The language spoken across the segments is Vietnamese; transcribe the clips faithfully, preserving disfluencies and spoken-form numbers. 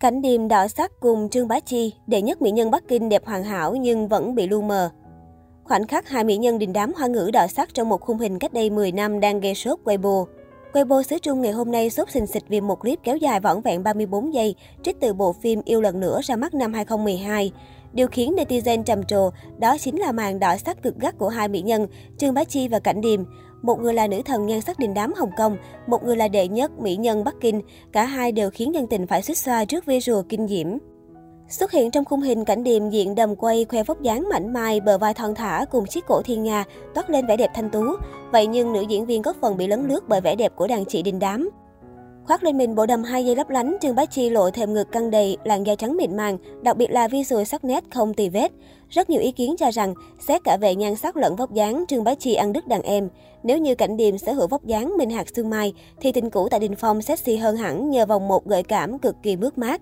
Cảnh Điềm đỏ sắc cùng Trương Bá Chi, đệ nhất mỹ nhân Bắc Kinh đẹp hoàn hảo nhưng vẫn bị lu mờ. Khoảnh khắc hai mỹ nhân đình đám hoa ngữ đỏ sắc trong một khung hình cách đây mười năm đang gây sốt Weibo. Weibo xứ Trung ngày hôm nay sốt xình xịch vì một clip kéo dài vỏn vẹn ba mươi bốn giây, trích từ bộ phim Yêu lần nữa ra mắt năm hai không một hai. Điều khiến netizen trầm trồ đó chính là màn đỏ sắc cực gắt của hai mỹ nhân Trương Bá Chi và Cảnh Điềm. Một người là nữ thần nhan sắc đình đám Hồng Kông, một người là đệ nhất mỹ nhân Bắc Kinh. Cả hai đều khiến dân tình phải xuýt xoa trước visual kinh diễm. Xuất hiện trong khung hình, Cảnh Điềm diện đầm quay khoe vóc dáng mảnh mai, bờ vai thon thả cùng chiếc cổ thiên nga, toát lên vẻ đẹp thanh tú. Vậy nhưng nữ diễn viên góp phần bị lấn lướt bởi vẻ đẹp của đàn chị đình đám. Khoác lên mình bộ đầm hai dây lấp lánh, Trương Bá Chi lộ thêm ngực căng đầy, làn da trắng mịn màng, đặc biệt là visual sắc nét không tì vết. Rất nhiều ý kiến cho rằng, xét cả về nhan sắc lẫn vóc dáng, Trương Bá Chi ăn đứt đàn em. Nếu như Cảnh Điềm sở hữu vóc dáng minh hạt xương mai, thì tình cũ tại đình phong sexy hơn hẳn nhờ vòng một gợi cảm cực kỳ mướt mát.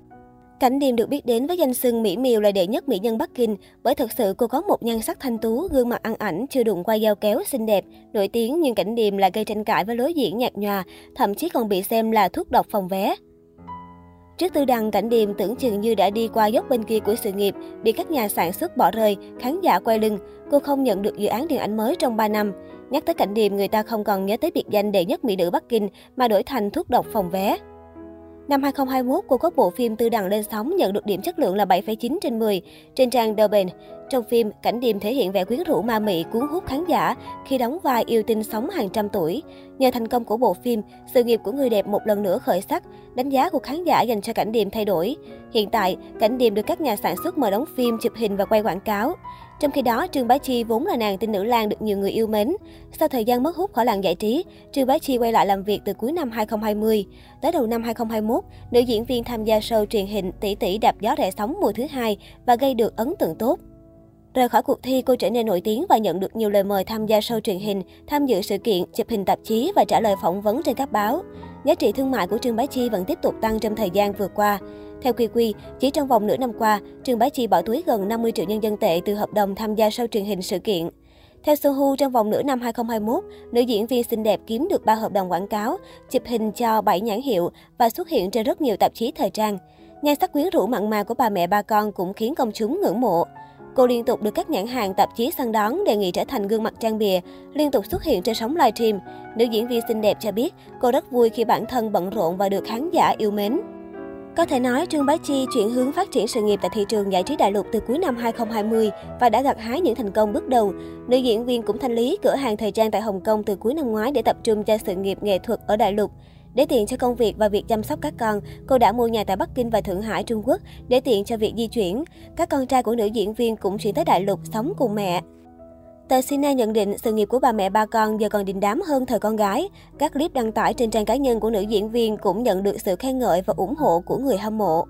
Cảnh Điềm được biết đến với danh xưng mỹ miều là đệ nhất mỹ nhân Bắc Kinh bởi thực sự cô có một nhan sắc thanh tú, gương mặt ăn ảnh, chưa đụng qua dao kéo, xinh đẹp, nổi tiếng, nhưng Cảnh Điềm lại gây tranh cãi với lối diễn nhạt nhòa, thậm chí còn bị xem là thuốc độc phòng vé. Trước Tư Đằng, Cảnh Điềm tưởng chừng như đã đi qua dốc bên kia của sự nghiệp, bị các nhà sản xuất bỏ rơi, khán giả quay lưng, cô không nhận được dự án điện ảnh mới trong ba năm. Nhắc tới Cảnh Điềm, người ta không còn nhớ tới biệt danh đệ nhất mỹ nữ Bắc Kinh mà đổi thành thuốc độc phòng vé. Năm hai không hai mốt, cô có bộ phim Tư Đằng lên sóng nhận được điểm chất lượng là bảy phẩy chín trên mười trên trang Douban. Trong phim, Cảnh Điềm thể hiện vẻ quyến rũ ma mị cuốn hút khán giả khi đóng vai yêu tinh sống hàng trăm tuổi. Nhờ thành công của bộ phim, sự nghiệp của người đẹp một lần nữa khởi sắc, đánh giá của khán giả dành cho Cảnh Điềm thay đổi. Hiện tại, Cảnh Điềm được các nhà sản xuất mời đóng phim, chụp hình và quay quảng cáo. Trong khi đó, Trương Bá Chi vốn là nàng tinh nữ lang được nhiều người yêu mến. Sau thời gian mất hút khỏi làng giải trí, Trương Bá Chi quay lại làm việc từ cuối năm hai không hai không. Tới đầu năm hai không hai mốt, nữ diễn viên tham gia show truyền hình Tỷ tỷ đạp gió rẽ sóng mùa thứ hai và gây được ấn tượng tốt. Rời khỏi cuộc thi, cô trở nên nổi tiếng và nhận được nhiều lời mời tham gia show truyền hình, tham dự sự kiện, chụp hình tạp chí và trả lời phỏng vấn trên các báo. Giá trị thương mại của Trương Bá Chi vẫn tiếp tục tăng trong thời gian vừa qua. Theo quy quy, chỉ trong vòng nửa năm qua, Trương Bá Chi bỏ túi gần năm mươi triệu nhân dân tệ từ hợp đồng tham gia show truyền hình sự kiện. Theo Sohu, trong vòng nửa năm hai không hai mốt, nữ diễn viên xinh đẹp kiếm được ba hợp đồng quảng cáo, chụp hình cho bảy nhãn hiệu và xuất hiện trên rất nhiều tạp chí thời trang. Nhan sắc quyến rũ mặn mà của bà mẹ ba con cũng khiến công chúng ngưỡng mộ. Cô liên tục được các nhãn hàng tạp chí săn đón, đề nghị trở thành gương mặt trang bìa, liên tục xuất hiện trên sóng livestream. Nữ diễn viên xinh đẹp cho biết, cô rất vui khi bản thân bận rộn và được khán giả yêu mến. Có thể nói, Trương Bá Chi chuyển hướng phát triển sự nghiệp tại thị trường giải trí đại lục từ cuối năm hai không hai không và đã gặt hái những thành công bước đầu. Nữ diễn viên cũng thanh lý cửa hàng thời trang tại Hồng Kông từ cuối năm ngoái để tập trung cho sự nghiệp nghệ thuật ở đại lục. Để tiện cho công việc và việc chăm sóc các con, cô đã mua nhà tại Bắc Kinh và Thượng Hải, Trung Quốc để tiện cho việc di chuyển. Các con trai của nữ diễn viên cũng chuyển tới đại lục sống cùng mẹ. Tờ Sina nhận định sự nghiệp của bà mẹ ba con giờ còn đình đám hơn thời con gái. Các clip đăng tải trên trang cá nhân của nữ diễn viên cũng nhận được sự khen ngợi và ủng hộ của người hâm mộ.